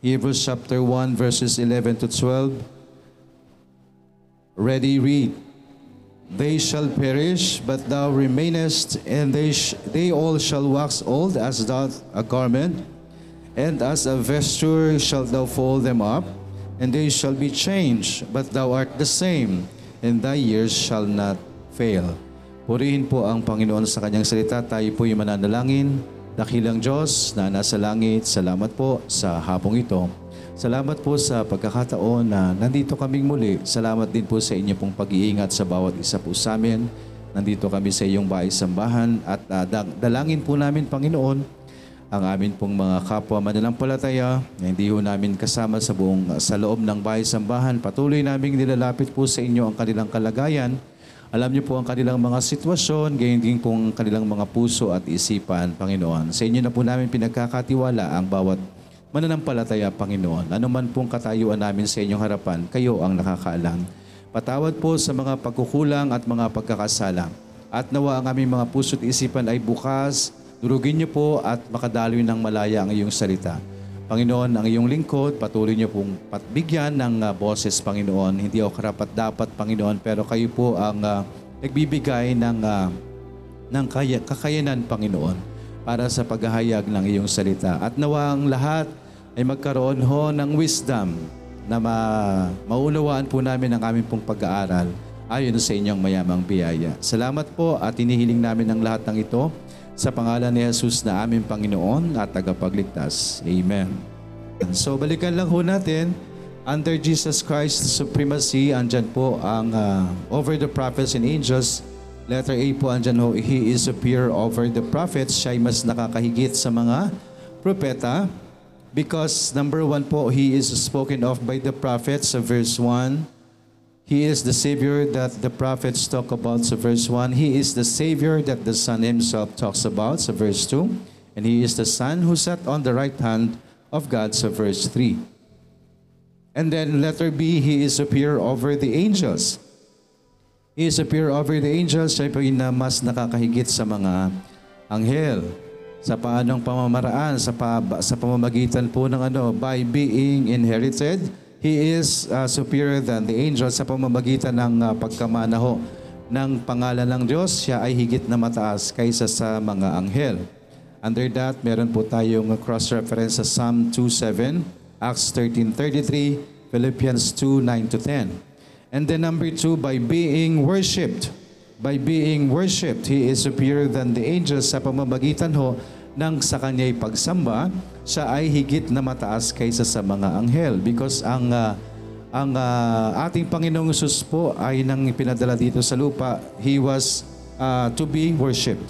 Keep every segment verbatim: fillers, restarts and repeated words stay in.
Hebrews chapter one, verses eleven to twelve. Ready, read. They shall perish, but thou remainest, and they, sh they all shall wax old as doth a garment, and as a vesture shalt thou fold them up, and they shall be changed, but thou art the same, and thy years shall not fail. Purihin po ang Panginoon sa kanyang salita. Tayo po'y mananalangin. Dakilang Diyos na nasa langit, salamat po sa hapong ito. Salamat po sa pagkakataon na nandito kaming muli. Salamat din po sa inyo pong pag-iingat sa bawat isa po sa amin. Nandito kami sa iyong bahay-sambahan at uh, dalangin po namin, Panginoon, ang amin pong mga kapwa mananampalataya na hindi po namin kasama sa buong sa loob ng bahay-sambahan. Patuloy naming nilalapit po sa inyo ang kanilang kalagayan. Alam niyo po ang kanilang mga sitwasyon, gayon din po ang kanilang mga puso at isipan, Panginoon. Sa inyo na po namin pinagkakatiwala ang bawat mananampalataya, Panginoon. Ano man pong katayuan namin sa inyong harapan, kayo ang nakakaalam. Patawad po sa mga pagkukulang at mga pagkakasala. At nawa ang aming mga puso't isipan ay bukas, durugin niyo po at makadaloy ng malaya ang iyong salita. Panginoon, ang iyong lingkod, patuloy niyo pong patbigyan ng uh, boses, Panginoon. Hindi ako karapat-dapat, Panginoon, pero kayo po ang uh, nagbibigay ng, uh, ng kaya, kakayanan, Panginoon, para sa paghahayag ng iyong salita. At nawa ang lahat ay magkaroon ho ng wisdom na ma maunawaan po namin ang aming pong pag-aaral ayon sa inyong mayamang biyaya. Salamat po at hinihiling namin ang lahat ng ito sa pangalan ni Jesus na aming Panginoon at tagapagligtas. Amen. So balikan lang ho natin, under Jesus Christ's supremacy, andyan po ang uh, over the prophets and angels. Letter A po, andyan ho, He is superior over the prophets. Siya ay mas nakakahigit sa mga propeta because number one po, He is spoken of by the prophets sa verse one. He is the Savior that the prophets talk about sa verse one. He is the Savior that the Son Himself talks about sa verse two. And He is the Son who sat on the right hand of God sa verse three. And then letter B, He is superior over the angels. He is superior over the angels. Siya po na mas nakakahigit sa mga anghel. Sa paanong pamamaraan, sa, pa, sa pamamagitan po ng ano, by being inherited, He is uh, superior than the angels. Sa pamamagitan ng uh, pagkamanaho ng pangalan ng Diyos, siya ay higit na mataas kaysa sa mga anghel. Under that, meron po tayong cross-reference sa Psalm two seven, Acts thirteen thirty-three, Philippians two nine to ten. And then number two, by being worshipped. By being worshipped, He is superior than the angels. Sa pamamagitan ho ng sa kanya'y pagsamba, siya ay higit na mataas kaysa sa mga anghel. Because ang, uh, ang uh, ating Panginoong Jesus po ay nang pinadala dito sa lupa, He was uh, to be worshipped.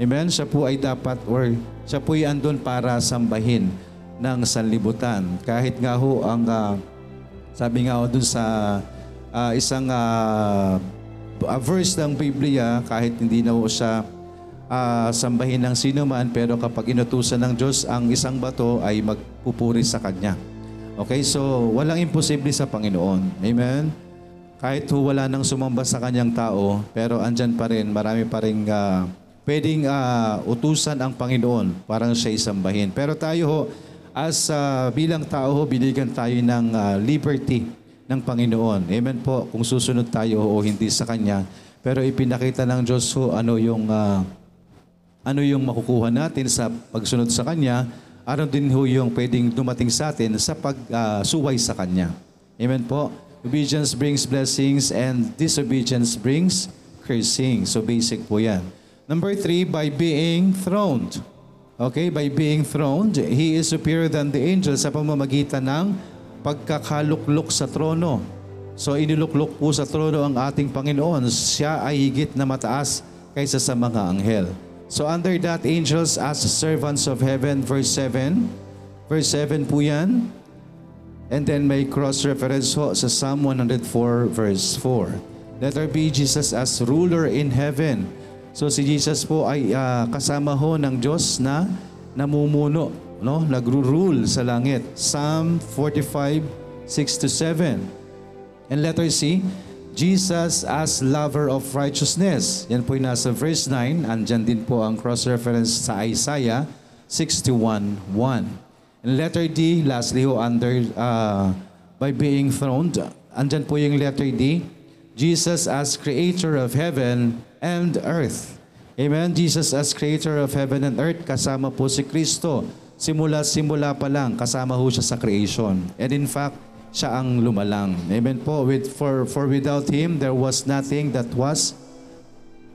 Amen? Siya po ay dapat, or siya po ay andun para sambahin ng sanlibutan. Kahit nga ho, ang, uh, sabi nga ho dun sa... Uh, isang uh, a verse ng Biblia, kahit hindi na ho siya uh, sambahin ng sino man, pero kapag inutusan ng Diyos ang isang bato ay magpupuri sa Kanya. Okay, so walang imposible sa Panginoon. Amen? Kahit ho wala nang sumamba sa Kanyang tao, pero andyan pa rin, marami pa rin uh, pwedeng uh, utusan ang Panginoon, parang siya isambahin. Pero tayo ho, as uh, bilang tao ho, binigyan tayo ng uh, liberty ng Panginoon. Amen po, kung susunod tayo o hindi sa Kanya. Pero ipinakita ng Diyos ho, ano yung, uh, ano yung makukuha natin sa pagsunod sa Kanya, ano din ho yung pwedeng dumating sa atin sa pagsuway uh, sa Kanya. Amen po. Obedience brings blessings and disobedience brings cursing. So basic po yan. Number three, by being throned. Okay, by being throned, He is superior than the angels sa pamamagitan ng pagkakaluklok sa trono. So iniluklok po sa trono ang ating Panginoon. Siya ay higit na mataas kaysa sa mga anghel. So under that, angels as servants of heaven, verse seven. Verse seven po yan. And then may cross-reference ho sa Psalm one oh four, verse four. Letter B, Jesus as ruler in heaven. So si Jesus po ay uh, kasama ho ng Diyos na namumuno, no? Nagru-rule sa langit. Psalm forty-five, six to seven. And letter C, Jesus as lover of righteousness. Yan po yung nasa verse nine. Andyan din po ang cross-reference sa Isaiah sixty-one, one. Letter D, lastly ho, under, uh, by being throned, andyan po yung letter D, Jesus as creator of heaven and earth. Amen? Jesus as creator of heaven and earth, kasama po si Kristo. Simula-simula pa lang, kasama ho siya sa creation. And in fact, siya ang lumalang. Amen po? With, for, for without Him, there was nothing that was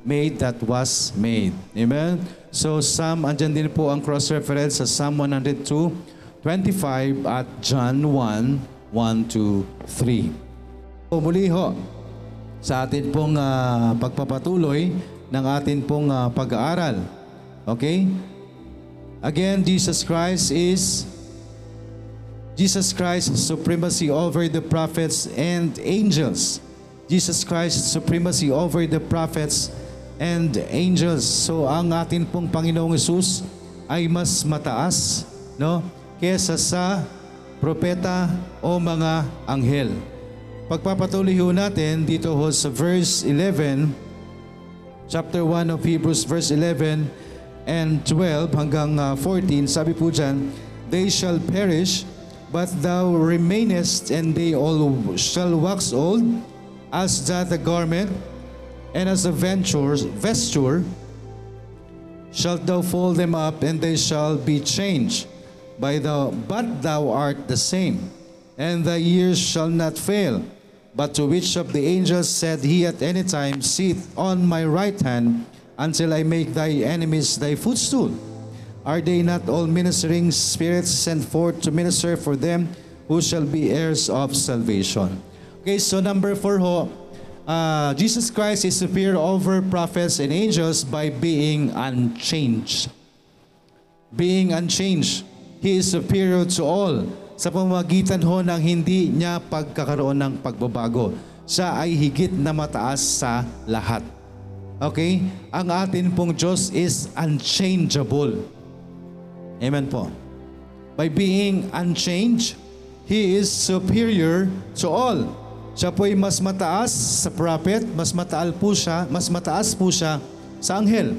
made that was made. Amen? So, Psalm, andyan din po ang cross-reference sa Psalm one oh two, twenty-five at John one, one to three. So, muli ho, sa atin pong uh, pagpapatuloy ng atin pong uh, pag-aaral. Okay? Again, Jesus Christ is Jesus Christ's supremacy over the prophets and angels. Jesus Christ's supremacy over the prophets and angels. So, ang atin pong Panginoong Hesus ay mas mataas, no? Kesa sa propeta o mga anghel. Pagpapatuloy ho natin dito ho sa verse eleven, chapter one of Hebrews, verse eleven and twelve hanggang fourteen, sabi po dyan, "They shall perish, but thou remainest, and they all shall wax old, as doth a garment, and as a vesture, shalt thou fold them up, and they shall be changed, by thou, but thou art the same, and thy years shall not fail. But to which of the angels said he at any time, sit on my right hand, until I make thy enemies thy footstool? Are they not all ministering spirits sent forth to minister for them who shall be heirs of salvation?" Okay, so number four ho, uh, Jesus Christ is superior over prophets and angels by being unchanged. Being unchanged, He is superior to all. Sa pamamagitan ho ng hindi niya pagkakaroon ng pagbabago, siya ay higit na mataas sa lahat. Okay? Ang atin pong Diyos is unchangeable. Amen po. By being unchanged, He is superior to all. Siya po ay mas mataas sa prophet, mas mataas po siya, mas mataas po siya sa anghel.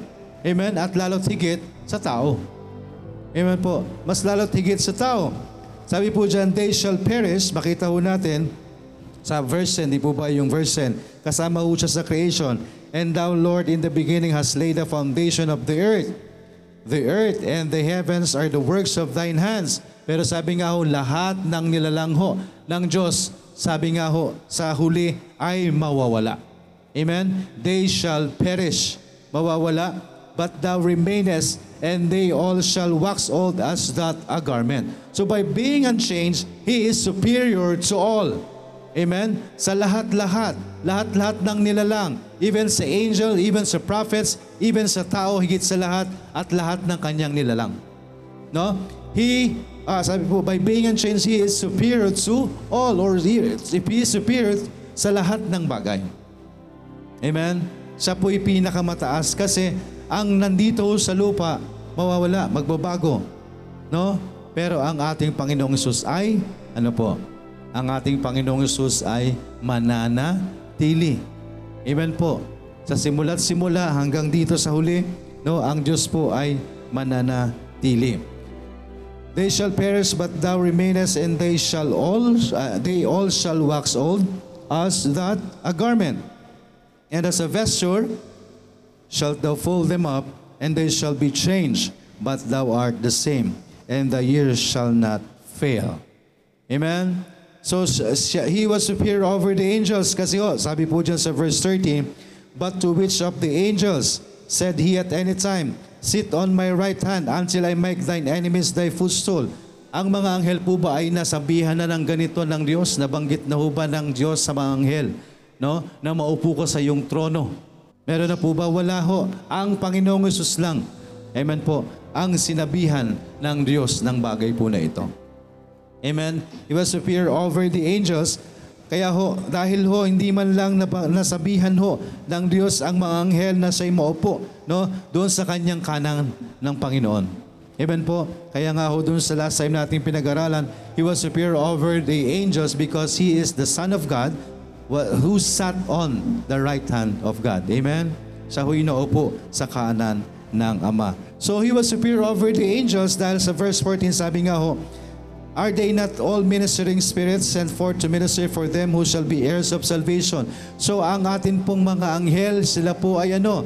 Amen? At lalo't higit sa tao. Amen po. Mas lalo't higit sa tao. Sabi po dyan, they shall perish. Makita ho natin sa verse ten, di po ba yung verse ten? Kasama ho siya sa creation. And thou, Lord, in the beginning hast laid the foundation of the earth. The earth and the heavens are the works of thine hands. Pero sabi nga ho, lahat ng nilalang ho ng Diyos, sabi nga ho, sa huli ay mawawala. Amen? They shall perish. Mawawala. But thou remainest, and they all shall wax old as doth a garment. So by being unchanged, He is superior to all. Amen? Sa lahat-lahat, lahat-lahat ng nilalang, even sa angel, even sa prophets, even sa tao, higit sa lahat, at lahat ng kanyang nilalang. No? He, ah, sabi po, by being unchanged, He is superior to all, or if He is superior sa lahat ng bagay. Amen? Siya po'y pinakamataas kasi ang nandito sa lupa, mawawala, magbabago. No? Pero ang ating Panginoong Hesus ay, ano po? Ang ating Panginoong Hesus ay mananatili. Amen po. Sa simula't simula hanggang dito sa huli, no, ang Diyos po ay mananatili. They shall perish, but thou remainest, and they shall all, uh, they all shall wax old, as that a garment, and as a vesture, shalt thou fold them up, and they shall be changed, but thou art the same, and thy years shall not fail. Amen? So, He was superior over the angels, kasi ho, sabi po dyan sa verse thirteen, but to which of the angels said He at any time, sit on my right hand until I make thine enemies thy footstool? Ang mga anghel po ba ay nasabihan na ng ganito ng Diyos? Nabanggit na ho ba ng Diyos sa mga anghel, no? Na maupo ko sa iyong trono? Meron na po ba? Wala ho. Ang Panginoong Hesus lang, amen po, ang sinabihan ng Diyos ng bagay po na ito. Amen? He was superior over the angels. Kaya ho, dahil ho, hindi man lang nasabihan ho ng Diyos ang mga anghel na siya'y maupo, no? Doon sa kanyang kanan ng Panginoon. Amen po? Kaya nga ho, doon sa last time nating pinag-aralan, He was superior over the angels because He is the Son of God, who sat on the right hand of God. Amen? Siya ho'y naupo sa kanan ng Ama. So he was superior over the angels dahil sa verse fourteen sabi nga ho, are they not all ministering spirits sent forth to minister for them who shall be heirs of salvation? So ang atin pong mga anghel, sila po ay ano?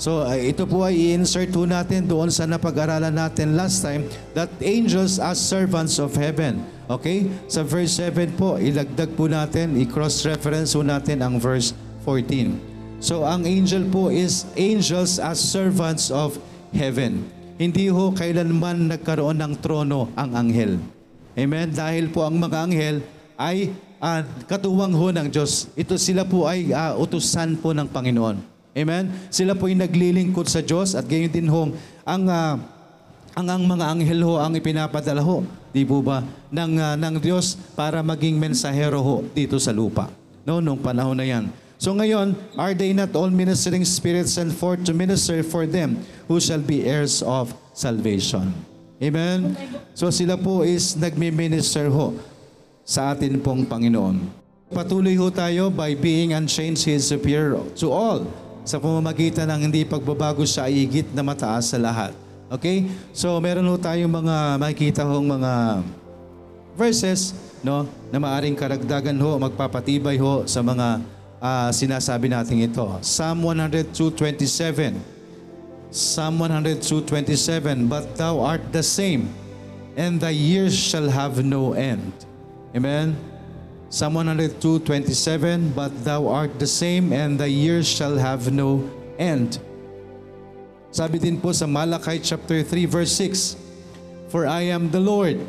So ito po ay i-insert po natin doon sa napag-aralan natin last time that angels as servants of heaven. Okay? Sa verse seven po, ilagdag po natin, i-cross-reference po natin ang verse fourteen. So ang angel po is angels as servants of heaven. Hindi ho kailanman nagkaroon ng trono ang anghel. Amen? Dahil po ang mga anghel ay uh, katuwang ho ng Diyos. Ito sila po ay uh, utusan po ng Panginoon. Amen? Sila po ay naglilingkod sa Diyos at ganyan din ho ang, uh, ang, ang mga anghel ho ang ipinapadala ho, di po ba, ng, uh, ng Diyos para maging mensahero ho dito sa lupa. No, nung panahon na yan. So ngayon, are they not all ministering spirits sent forth to minister for them who shall be heirs of salvation? Amen? So sila po is nagmi-minister ho sa atin pong Panginoon. Patuloy ho tayo by being unchanged, He is superior to all sa pamamagitan ng hindi pagbabago sa higit na mataas sa lahat. Okay? So meron ho tayong mga makikita hong mga verses, no, na maaring karagdagan ho, magpapatibay ho sa mga uh, sinasabi natin ito. Psalm one oh two twenty-seven. Psalm one oh two twenty-seven, but thou art the same, and thy years shall have no end. Amen? Psalm one oh two twenty-seven, but thou art the same, and thy years shall have no end. Sabi din po sa Malachi chapter three verse six, for I am the Lord,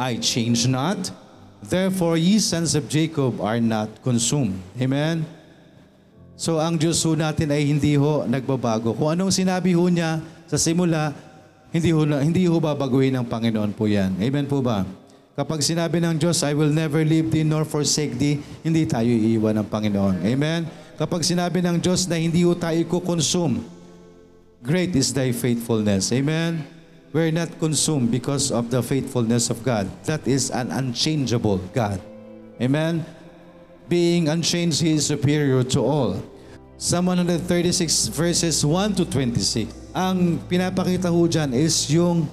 I change not, therefore ye sons of Jacob are not consumed. Amen? So ang Diyos ho natin ay hindi ho nagbabago. Kung anong sinabi ho niya sa simula, hindi ho, hindi ho babaguhin ng Panginoon po yan. Amen po ba? Kapag sinabi ng Diyos, I will never leave thee nor forsake thee, hindi tayo iiwan ng Panginoon. Amen? Kapag sinabi ng Diyos na hindi ho tayo kukonsume, great is thy faithfulness. Amen? We're not consumed because of the faithfulness of God. That is an unchangeable God. Amen? Being unchanged, He is superior to all. Psalm one thirty-six verses one to twenty-six. Ang pinapakita ho dyan is yung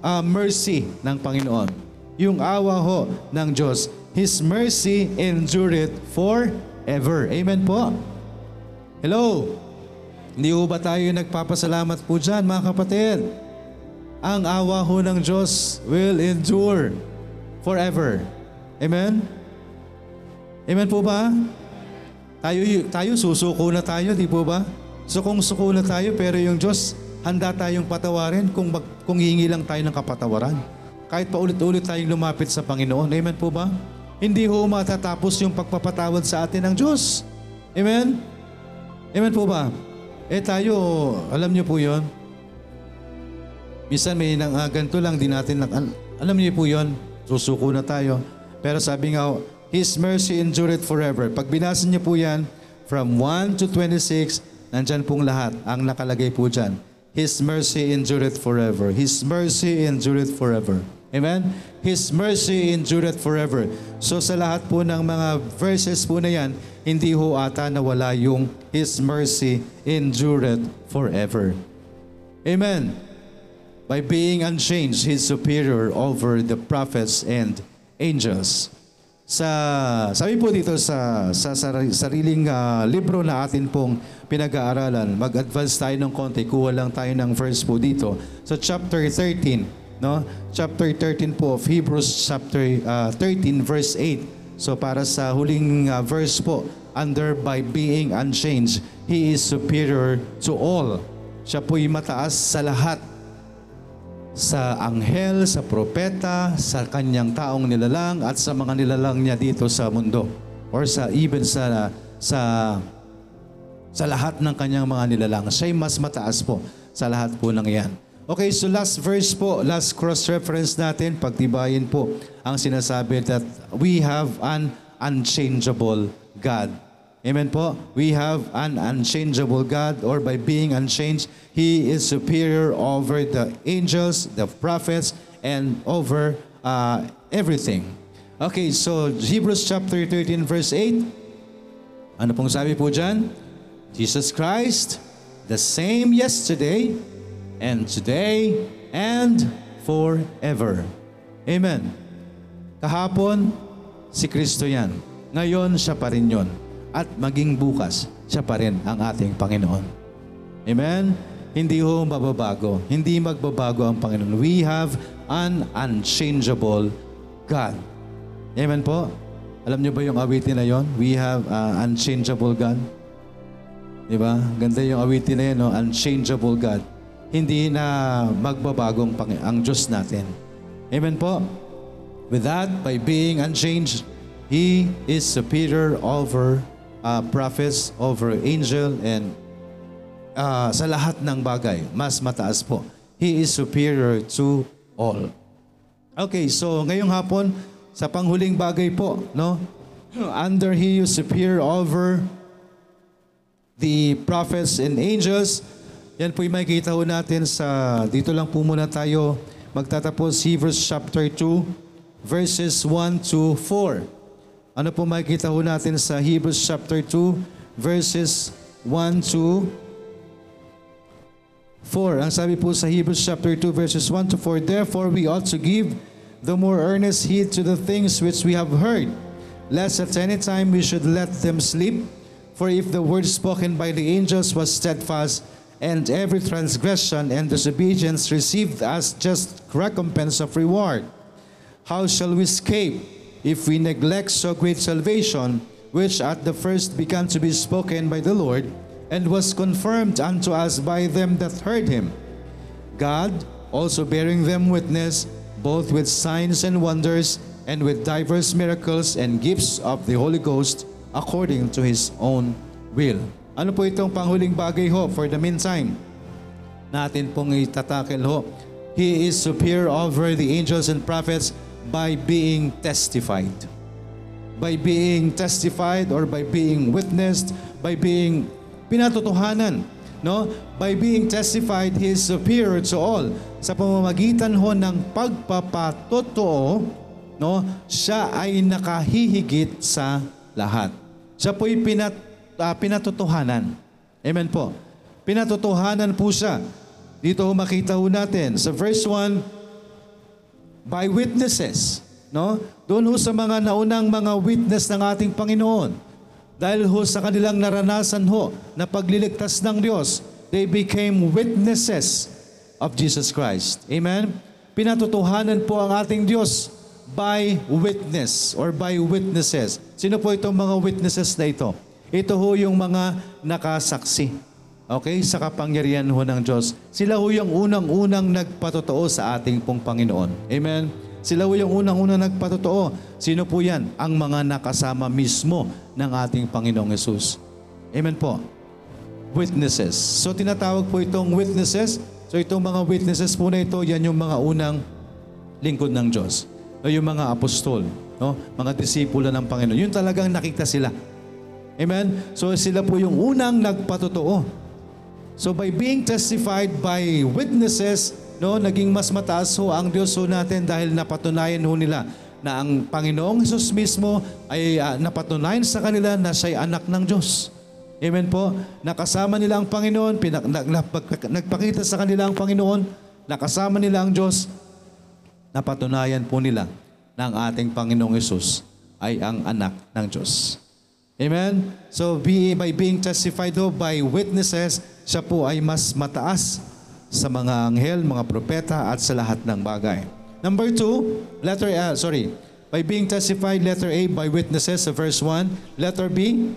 uh, mercy ng Panginoon. Yung awa ho ng Diyos. His mercy endureth forever. Amen po? Hello? Hindi ho ba tayo nagpapasalamat po dyan, mga kapatid? Ang awa ho ng Diyos will endure forever. Amen? Amen po ba? Tayo, tayo susuko na tayo, di po ba? So kung suko na tayo, pero yung Diyos, handa tayong patawarin kung, mag, kung hingi lang tayo ng kapatawaran. Kahit pa ulit-ulit tayong lumapit sa Panginoon. Amen po ba? Hindi ho matatapos yung pagpapatawad sa atin ng Diyos. Amen? Amen po ba? Eh tayo, alam niyo po yun. Minsan may nang uh, ganito lang, di natin lang. Alam niyo po yun, susuko na tayo. Pero sabi nga ho, His mercy endureth forever. Pag binasin niyo po yan, from one to twenty-six, nandyan pong lahat ang nakalagay po dyan. His mercy endureth forever. His mercy endureth forever. Amen? His mercy endureth forever. So sa lahat po ng mga verses po na yan, hindi ho ata nawala yung His mercy endureth forever. Amen? By being unchanged, He is superior over the prophets and angels. Sa, sabi po dito sa, sa sariling uh, libro na atin pong pinag-aaralan, mag-advance tayo ng konti, kuha lang tayo ng verse po dito. So chapter thirteen, no? Chapter thirteen po of Hebrews, chapter thirteen verse eight. So para sa huling uh, verse po, under by being unchanged, He is superior to all. Siya po'y mataas sa lahat. Sa anghel, sa propeta, sa kanyang taong nilalang at sa mga nilalang niya dito sa mundo or sa even sa sa sa lahat ng kanyang mga nilalang. Siya'y mas mataas po sa lahat po ng yan. Okay, so last verse po, last cross-reference natin, pagtibayin po ang sinasabi that we have an unchangeable God. Amen po? We have an unchangeable God, or by being unchanged, He is superior over the angels, the prophets, and over uh, everything. Okay, so Hebrews chapter thirteen verse eight. Ano pong sabi po dyan? Jesus Christ, the same yesterday and today and forever. Amen. Kahapon, si Kristo yan. Ngayon, siya pa rin yun. At maging bukas, siya pa rin ang ating Panginoon. Amen? Hindi ho mababago. Hindi magbabago ang Panginoon. We have an unchangeable God. Amen po? Alam niyo ba yung awitin na yun? We have an unchangeable God. Diba? Ganda yung awitin na yun, no? Unchangeable God. Hindi na magbabagong ang Diyos natin. Amen po? With that, by being unchanged, He is superior over uh, prophets, over angel, and uh, sa lahat ng bagay, mas mataas po. He is superior to all. Okay, so ngayong hapon, sa panghuling bagay po, no? Under He is superior over the prophets and angels. Yan po yung makikita ho natin sa, dito lang po muna tayo magtatapos, Hebrews chapter two. Verses one to four. Ano po makikita ho natin sa Hebrews chapter two, verses one to four. Ang sabi po sa Hebrews chapter two, verses one to four, Therefore we ought to give the more earnest heed to the things which we have heard, lest at any time we should let them sleep. For if the word spoken by the angels was steadfast, and every transgression and disobedience received as just recompense of reward, how shall we escape if we neglect so great salvation, which at the first began to be spoken by the Lord, and was confirmed unto us by them that heard him? God also bearing them witness, both with signs and wonders, and with diverse miracles and gifts of the Holy Ghost, according to His own will. Ano po itong panghuling bagay ho for the meantime? Natin pong itatakil ho. He is superior over the angels and prophets, by being testified. By being testified or by being witnessed, by being pinatotohanan, no? By being testified, He is superior to all. Sa pamamagitan ho ng pagpapatotoo, no? Siya ay nakahihigit sa lahat. Siya po'y pinat, uh, pinatotohanan. Amen po. Pinatotohanan po siya. Dito ho makita ho natin sa verse one, by witnesses, no? Doon ho sa mga naunang mga witness ng ating Panginoon. Dahil ho sa kanilang naranasan ho na pagliligtas ng Diyos, they became witnesses of Jesus Christ. Amen? Pinatotohanan po ang ating Diyos by witness or by witnesses. Sino po itong mga witnesses na ito? Ito ho yung mga nakasaksi. Okay? Sa kapangyarihan ho ng Diyos. Sila ho yung unang-unang nagpatotoo sa ating pong Panginoon. Amen? Sila ho yung unang-unang nagpatotoo. Sino po yan? Ang mga nakasama mismo ng ating Panginoong Yesus. Amen po? Witnesses. So tinatawag po itong witnesses. So itong mga witnesses po na ito, yan yung mga unang lingkod ng Diyos. O yung mga apostol, no? Mga disipulo ng Panginoon. Yun talagang nakita sila. Amen? So sila po yung unang nagpatotoo. So by being testified by witnesses, no, naging mas mataas ho ang Diyos ho natin dahil napatunayan ho nila na ang Panginoong Jesus mismo ay uh, napatunayan sa kanila na siya'y anak ng Diyos. Amen po? Nakasama nila ang Panginoon, pinak nag nagpakita sa kanila ang Panginoon, nakasama nila ang Diyos, napatunayan po nila na ang ating Panginoong Jesus ay ang anak ng Diyos. Amen? So be, by being testified ho, by witnesses, siya po ay mas mataas sa mga anghel, mga propeta, at sa lahat ng bagay. Number two, letter A, sorry, by being testified, letter A, by witnesses, sa verse one. Letter B,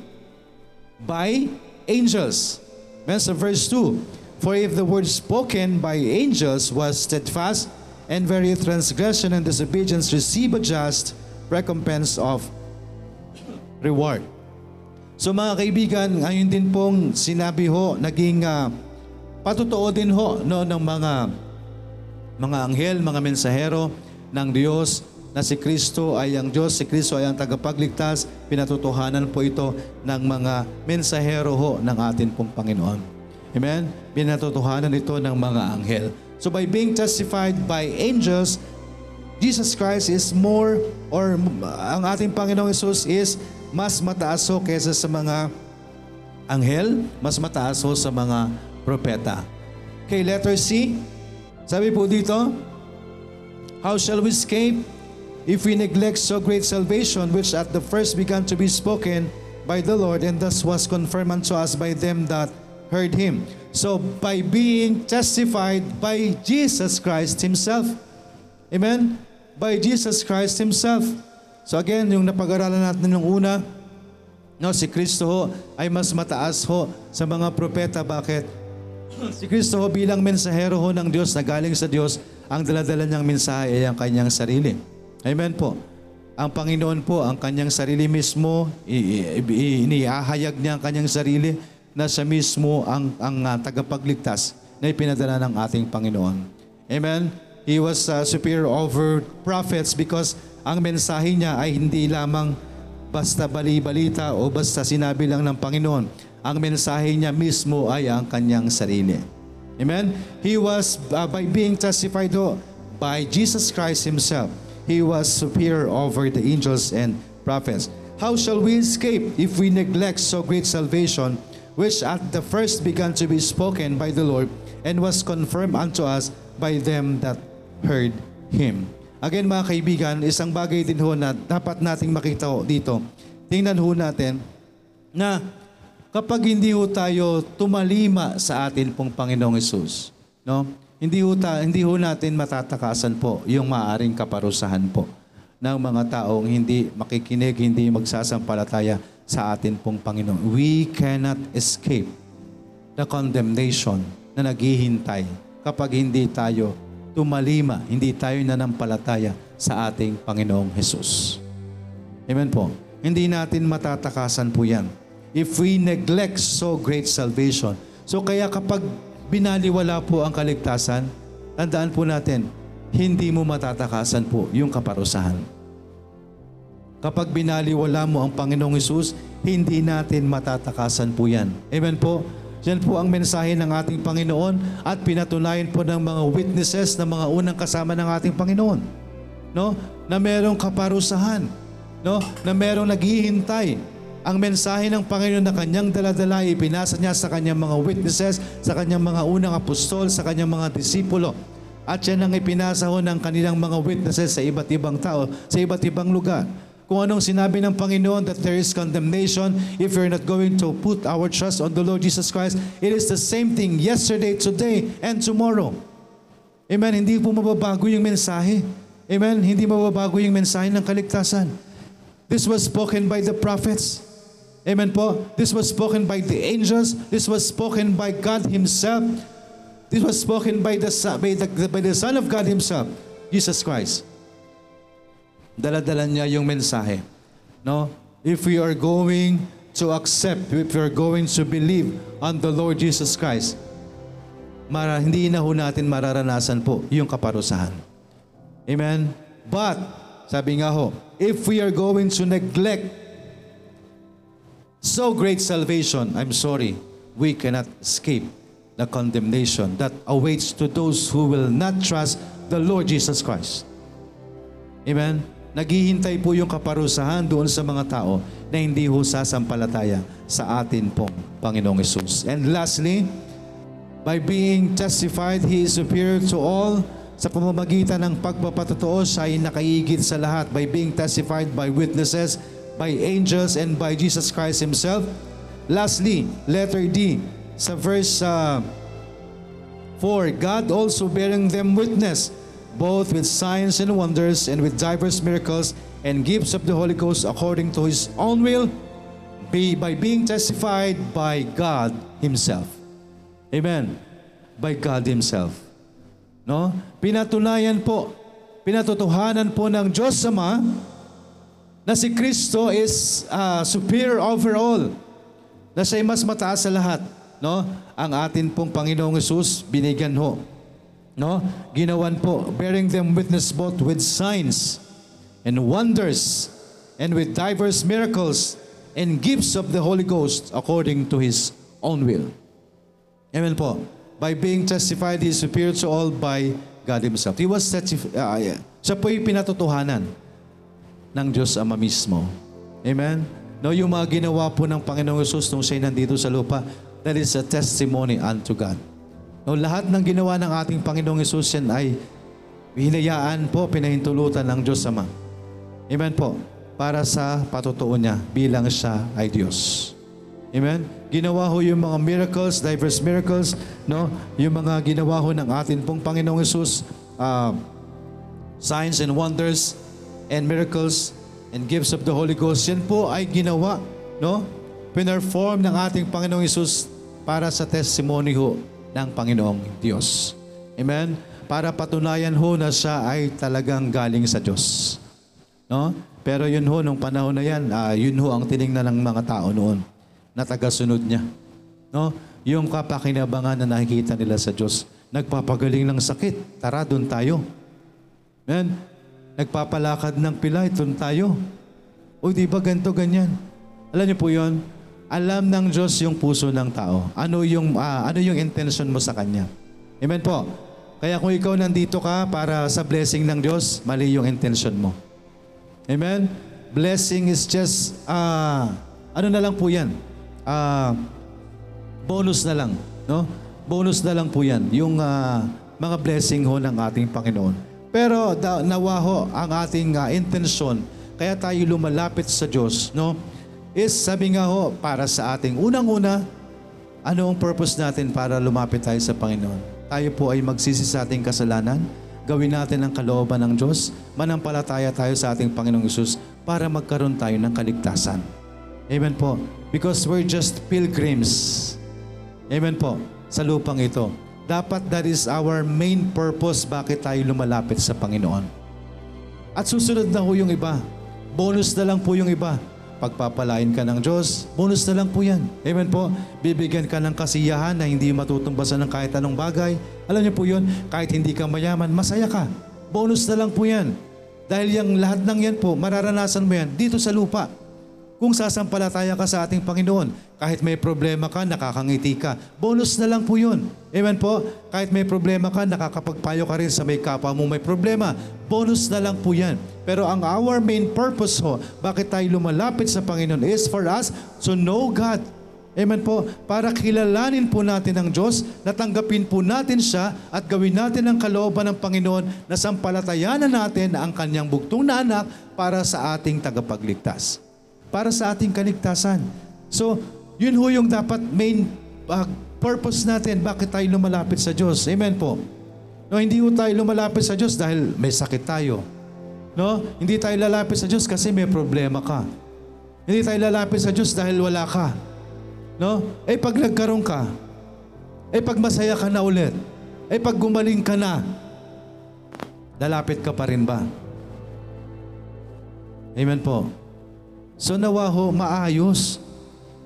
by angels. Amen, sa verse two. For if the word spoken by angels was steadfast, and very transgression and disobedience receive a just recompense of reward. So mga kaibigan, ngayon din pong sinabi ho, naging uh, patotoo din ho, no, ng mga mga anghel, mga mensahero ng Diyos na si Kristo ay ang Diyos, si Kristo ay ang tagapagligtas. Pinatotohanan po ito ng mga mensahero ho ng atin pong Panginoon. Amen? Pinatotohanan ito ng mga anghel. So by being testified by angels, Jesus Christ is more, or ang ating Panginoong Yesus is mas mataas ho kaysa sa mga anghel, mas mataas ho sa mga propeta. Okay, letter C. Sabi po dito, how shall we escape if we neglect so great salvation which at the first began to be spoken by the Lord and thus was confirmed unto us by them that heard Him. So, by being testified by Jesus Christ Himself. Amen? By Jesus Christ Himself. So again, yung napag-aralan natin nung una, no, si Kristo ho ay mas mataas ho sa mga propeta. Bakit? Si Kristo ho bilang mensahero ho ng Diyos na galing sa Diyos, ang daladala niyang mensahe ay ang kanyang sarili. Amen po. Ang Panginoon po, ang kanyang sarili mismo, inihahayag niya ang kanyang sarili na siya mismo ang, ang uh, tagapagligtas na ipinadala ng ating Panginoon. Amen? He was uh, superior over prophets because ang mensahe niya ay hindi lamang basta bali-balita o basta sinabi lang ng Panginoon. Ang mensahe niya mismo ay ang kanyang sarili. Amen? He was, uh, by being testified ho, by Jesus Christ Himself, He was superior over the angels and prophets. How shall we escape if we neglect so great salvation, which at the first began to be spoken by the Lord and was confirmed unto us by them that heard Him. Again mga kaibigan, isang bagay din ho na dapat nating makita dito. Tingnan ho natin na kapag hindi ho tayo tumalima sa atin pong Panginoong Hesus, no? Hindi ho, ta, hindi ho natin matatakasan po yung maaring kaparusahan po ng mga taong hindi makikinig, hindi magsasampalataya sa atin pong Panginoon. We cannot escape the condemnation na naghihintay kapag hindi tayo tumalima, hindi tayo nanampalataya sa ating Panginoong Hesus. Amen po. Hindi natin matatakasan po yan if we neglect so great salvation. So kaya kapag binaliwala po ang kaligtasan, tandaan po natin, hindi mo matatakasan po yung kaparusahan. Kapag binaliwala mo ang Panginoong Hesus, hindi natin matatakasan po yan. Amen po? Yan po ang mensahe ng ating Panginoon at pinatunayan po ng mga witnesses ng mga unang kasama ng ating Panginoon. No? Na merong kaparusahan. No? Na merong naghihintay. Ang mensahe ng Panginoon na kanyang daladala ay ipinasa niya sa kanyang mga witnesses, sa kanyang mga unang apostol, sa kanyang mga disipulo. At yan ang ipinasa ho ng kanilang mga witnesses sa iba't ibang tao, sa iba't ibang lugar. Kung anong sinabi ng Panginoon that there is condemnation if we're not going to put our trust on the Lord Jesus Christ, it is the same thing yesterday, today, and tomorrow. Amen? Hindi po mababago yung mensahe. Amen? Hindi mababago yung mensahe ng kaligtasan. This was spoken by the prophets. Amen po. This was spoken by the angels. This was spoken by God Himself. This was spoken by the, by the, by the Son of God Himself, Jesus Christ. Dala-dala niya yung mensahe. No? If we are going to accept, if we are going to believe on the Lord Jesus Christ, mara, hindi na ho natin mararanasan po yung kaparusahan. Amen? But, sabi nga ho, if we are going to neglect so great salvation, I'm sorry, we cannot escape the condemnation that awaits to those who will not trust the Lord Jesus Christ. Amen? Naghihintay po yung kaparusahan doon sa mga tao na hindi ho sasampalataya sa atin pong Panginoong Hesus. And lastly, by being testified, He is superior to all. Sa pamamagitan ng pagpapatotoo, Siya ay nakaigit sa lahat. By being testified by witnesses, by angels, and by Jesus Christ Himself. Lastly, letter D, sa verse uh, four, God also bearing them witness, both with signs and wonders, and with diverse miracles and gifts of the Holy Ghost according to His own will, be by being testified by God Himself. Amen. By God Himself. No? Pinatunayan po, pinatotohanan po ng Diyos Ama, na si Kristo is uh, superior over all. Na siya'y mas mataas sa lahat, no? Ang atin pong Panginoong Hesus binigyan ho, no? Ginawan po, bearing them witness both with signs and wonders and with diverse miracles and gifts of the Holy Ghost according to His own will. Amen po. By being testified, He is superior to all by God Himself. He was testified. Uh, yeah. Siya po'y pinatotohanan ng Diyos Ama mismo. Amen? No, yung mga ginawa po ng Panginoong Hesus nung siya'y nandito sa lupa, that is a testimony unto God. No, lahat ng ginawa ng ating Panginoong Hesus yan ay hinayaan po, pinahintulutan ng Diyos Ama. Amen po. Para sa patutuon niya bilang siya ay Diyos. Amen? Ginawa ho yung mga miracles, diverse miracles, no? Yung mga ginawa ho ng atin pong Panginoong Hesus, uh, signs and wonders and miracles and gifts of the Holy Ghost, yan po ay ginawa, no? Pinerform ng ating Panginoong Hesus para sa testimony ho ng Panginoong Diyos. Amen? Para patunayan ho na siya ay talagang galing sa Diyos. No? Pero yun ho, nung panahon na yan, uh, yun ho ang tinignan ng mga tao noon na tagasunod niya. No? Yung kapakinabangan na nakikita nila sa Diyos. Nagpapagaling ng sakit, tara, doon tayo. Amen? Nagpapalakad ng pilay, doon tayo. O di ba ganito, ganyan? Alam niyo po yun? Alam ng Diyos yung puso ng tao. Ano yung, uh, ano yung intention mo sa Kanya. Amen po? Kaya kung ikaw nandito ka para sa blessing ng Diyos, mali yung intention mo. Amen? Blessing is just, uh, ano na lang po yan? Uh, bonus na lang. No? Bonus na lang po yan. Yung uh, mga blessing ho ng ating Panginoon. Pero da, nawa ho ang ating uh, intention, kaya tayo lumalapit sa Diyos, no? Is sabi nga ho, para sa ating unang-una, ano ang purpose natin para lumapit tayo sa Panginoon? Tayo po ay magsisi sa ating kasalanan. Gawin natin ang kalooban ng Diyos, manampalataya tayo sa ating Panginoong Hesus para magkaroon tayo ng kaligtasan. Amen po. Because we're just pilgrims. Amen po. Sa lupang ito. Dapat that is our main purpose bakit tayo lumalapit sa Panginoon. At susunod na po yung iba. Bonus na lang po yung iba. Pagpapalain ka ng Diyos, bonus na lang po yan. Amen po. Bibigyan ka ng kasiyahan na hindi matutumbasan ng kahit anong bagay. Alam niyo po yun, kahit hindi ka mayaman, masaya ka. Bonus na lang po yan. Dahil yung lahat ng yan po, mararanasan mo yan dito sa lupa. Kung sasampalataya ka sa ating Panginoon, kahit may problema ka, nakakangiti ka. Bonus na lang po yun. Amen po. Kahit may problema ka, nakakapagpayo ka rin sa may kapwa mo may problema. Bonus na lang po yan. Pero ang our main purpose ho, bakit tayo lumalapit sa Panginoon is for us to know God. Amen po. Para kilalanin po natin ang Diyos, natanggapin po natin siya at gawin natin ang kalooban ng Panginoon na sampalatayanan natin ang kanyang bugtong na anak para sa ating tagapagligtas. Para sa ating kaligtasan. So, yun ho yung dapat main uh, purpose natin bakit tayo lumalapit sa Diyos. Amen po. No, hindi ho tayo lumalapit sa Diyos dahil may sakit tayo. No, hindi tayo lalapit sa Diyos kasi may problema ka. Hindi tayo lalapit sa Diyos dahil wala ka. No? Eh pag nagkaroon ka, eh pag masaya ka na ulit, eh pag gumaling ka na, lalapit ka pa rin ba? Amen po. So nawa ho, maayos.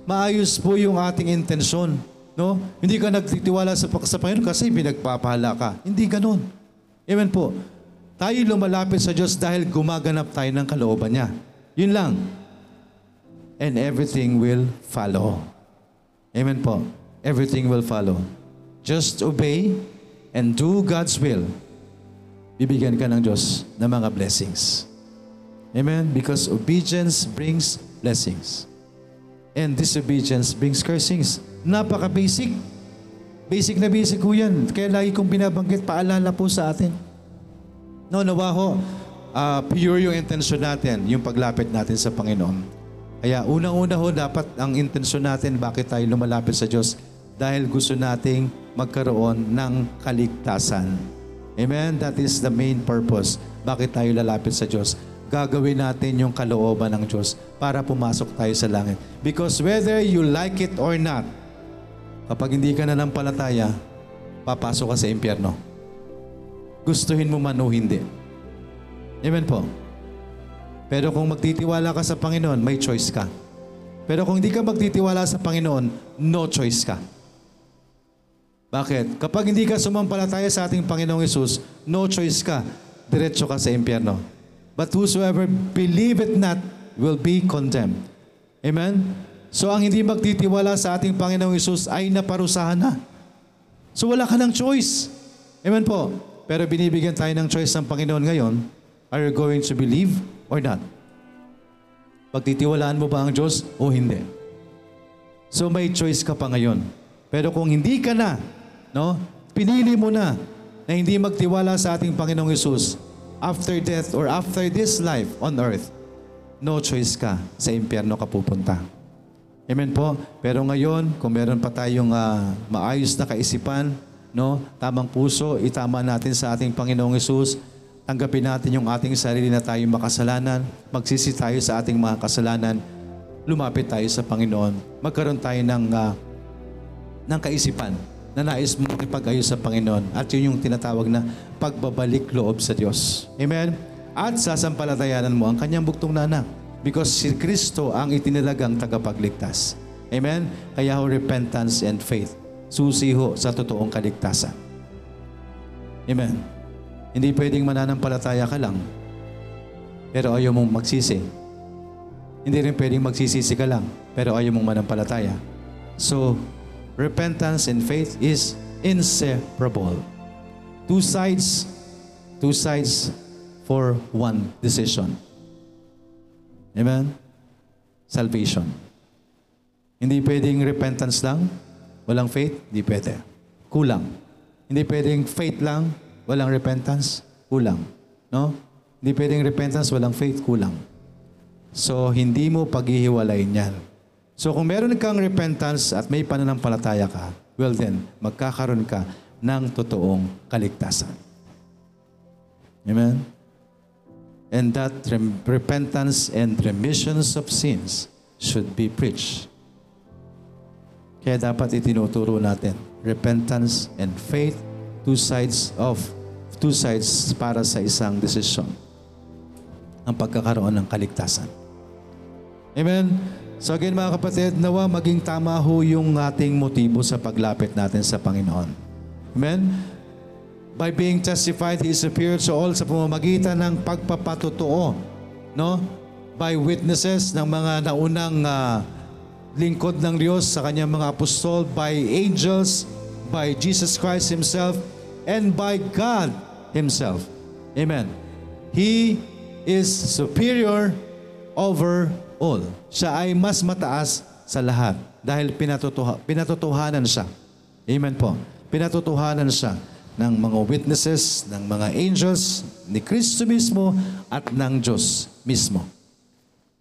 Maayos po yung ating intensyon. No? Hindi ka nagtitiwala sa, sa Panginoon kasi pinagpapahala ka. Hindi ganun. Amen po. Tayo lumalapit sa Diyos dahil gumaganap tayo ng kalooban niya. Yun lang. And everything will follow. Amen po. Everything will follow. Just obey and do God's will. Bibigyan ka ng Diyos ng mga blessings. Amen? Because obedience brings blessings. And disobedience brings cursings. Napaka-basic. Basic na basic po yan. Kaya lagi kong binabanggit, paalala po sa atin. No, nawa ho, uh, pure yung intention natin, yung paglapit natin sa Panginoon. Kaya unang-una ho, dapat ang intention natin, bakit tayo lumalapit sa Diyos? Dahil gusto nating magkaroon ng kaligtasan. Amen? That is the main purpose. Bakit tayo lalapit sa Diyos? Gagawin natin yung kalooban ng Diyos para pumasok tayo sa langit. Because whether you like it or not, kapag hindi ka nanampalataya, papasok ka sa impyerno. Gustuhin mo man o hindi. Amen po. Pero kung magtitiwala ka sa Panginoon, may choice ka. Pero kung hindi ka magtitiwala sa Panginoon, no choice ka. Bakit? Kapag hindi ka sumampalataya sa ating Panginoong Hesus, no choice ka. Diretso ka sa impyerno. But whosoever believeth not will be condemned. Amen? So ang hindi magtitiwala sa ating Panginoong Hesus ay naparusahan na. So wala ka ng choice. Amen po? Pero binibigyan tayo ng choice ng Panginoon ngayon. Are you going to believe or not? Pagtitiwalaan mo ba ang Diyos o hindi? So may choice ka pa ngayon. Pero kung hindi ka na, no, Pinili mo na na hindi magtiwala sa ating Panginoong Hesus after death or after this life on earth. No choice ka. Sa impyerno ka pupunta. Amen po? Pero ngayon, kung meron pa tayong uh, maayos na kaisipan, no, tamang puso, itama natin sa ating Panginoong Hesus. Tanggapin natin yung ating sarili na tayong makasalanan. Magsisi tayo sa ating mga kasalanan. Lumapit tayo sa Panginoon. Magkaroon tayo ng, uh, ng kaisipan na nais mong ipag-ayos sa Panginoon. At yun yung tinatawag na pagbabalik loob sa Diyos. Amen? At sasampalatayanan mo ang kanyang buktong na anak because si Kristo ang itinalagang tagapagligtas. Amen? Kaya ho, repentance and faith. Susi ho sa totoong kaligtasan. Amen? Hindi pwedeng mananampalataya ka lang pero ayaw mong magsisi. Hindi rin pwedeng magsisisi ka lang pero ayaw mong manampalataya. So, repentance and faith is inseparable. Two sides, two sides, for one decision. Amen? Salvation. Hindi pwedeng repentance lang, walang faith, hindi pwede. Kulang. Hindi pwedeng faith lang, walang repentance, kulang. No? Hindi pwedeng repentance, walang faith, kulang. So, hindi mo paghihiwalayin yan. So, kung meron kang repentance at may pananampalataya ka, well then, magkakaroon ka ng totoong kaligtasan. Amen? And that repentance and remissions of sins should be preached. Kaya dapat itinuturo natin, repentance and faith, two sides of, two sides para sa isang desisyon, ang pagkakaroon ng kaligtasan. Amen? So again mga kapatid, nawa maging tama ho yung ating motibo sa paglapit natin sa Panginoon. Amen? By being testified, He is appeared to all sa pamamagitan ng pagpapatotoo, no? By witnesses ng mga naunang uh, lingkod ng Diyos sa kanyang mga apostol, by angels, by Jesus Christ Himself, and by God Himself. Amen. He is superior over all. Siya ay mas mataas sa lahat dahil pinatotoha, pinatotohanan siya. Amen po. Pinatotohanan siya ng mga witnesses, ng mga angels, ni Kristo mismo at ng Diyos mismo.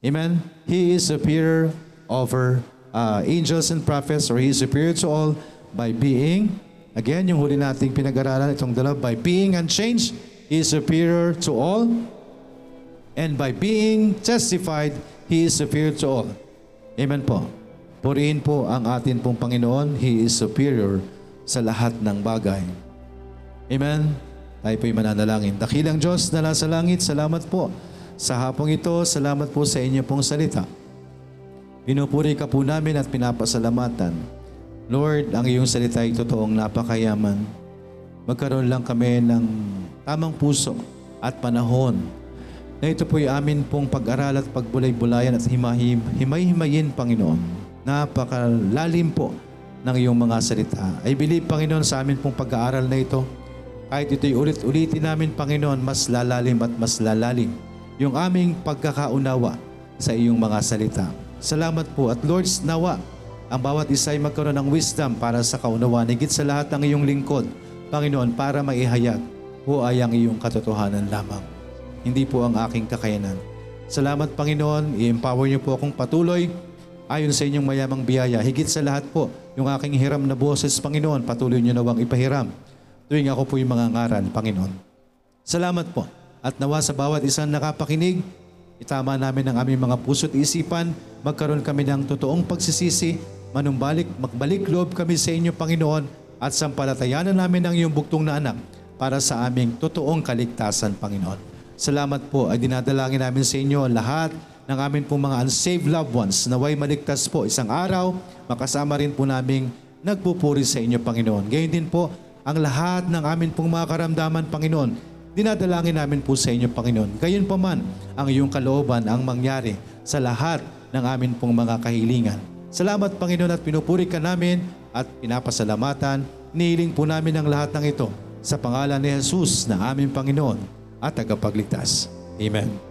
Amen? He is superior over uh, angels and prophets, or He is superior to all by being, again, yung huli nating pinag-aralan itong dalaw, by being unchanged, He is superior to all, and by being testified, He is superior to all. Amen po. Purihin po ang atin pong Panginoon, He is superior sa lahat ng bagay. Amen? Tayo po'y mananalangin. Dakilang Diyos na nasa langit, salamat po sa hapong ito. Salamat po sa inyo pong salita. Pinupuri ka po namin at pinapasalamatan. Lord, ang iyong salita ay totoong napakayaman. Magkaroon lang kami ng tamang puso at panahon na ito po'y amin pong pag-aral at pagbulay-bulayan at himahim, himay-himayin, Panginoon. Napakalalim po ng iyong mga salita. I believe, Panginoon, sa amin pong pag-aaral na ito, kahit ito'y ulit-ulitin namin, Panginoon, mas lalalim at mas lalalim yung aming pagkakaunawa sa iyong mga salita. Salamat po. At Lord, nawa ang bawat isa ay magkaroon ng wisdom para sa kaunawaan, higit sa lahat ng iyong lingkod, Panginoon, para maihayag po ay ang iyong katotohanan lamang. Hindi po ang aking kakayanan. Salamat, Panginoon. I-empower niyo po akong patuloy ayon sa inyong mayamang biyaya. Higit sa lahat po, yung aking hiram na boses, Panginoon, patuloy niyo nawang ipahiram tuwing ako po yung mga ngaran, Panginoon. Salamat po. At nawa sa bawat isang nakapakinig, itama namin ang aming mga puso't isipan, magkaroon kami ng totoong pagsisisi, manumbalik, magbalik loob kami sa inyo, Panginoon, at sampalatayanan namin ang iyong buktong na anak para sa aming totoong kaligtasan, Panginoon. Salamat po. Ay dinadalangin namin sa inyo lahat ng amin po mga unsaved loved ones naway maligtas po isang araw, makasama rin po naming nagpupuri sa inyo, Panginoon. Gayon din po, ang lahat ng amin pong mga karamdaman, Panginoon, dinadalangin namin po sa inyo, Panginoon. Gayon pa man, ang iyong kalooban ang mangyari sa lahat ng amin pong mga kahilingan. Salamat, Panginoon, at pinupuri ka namin at pinapasalamatan. Nihiling po namin ang lahat ng ito sa pangalan ni Jesus na aming Panginoon at tagapagligtas. Amen.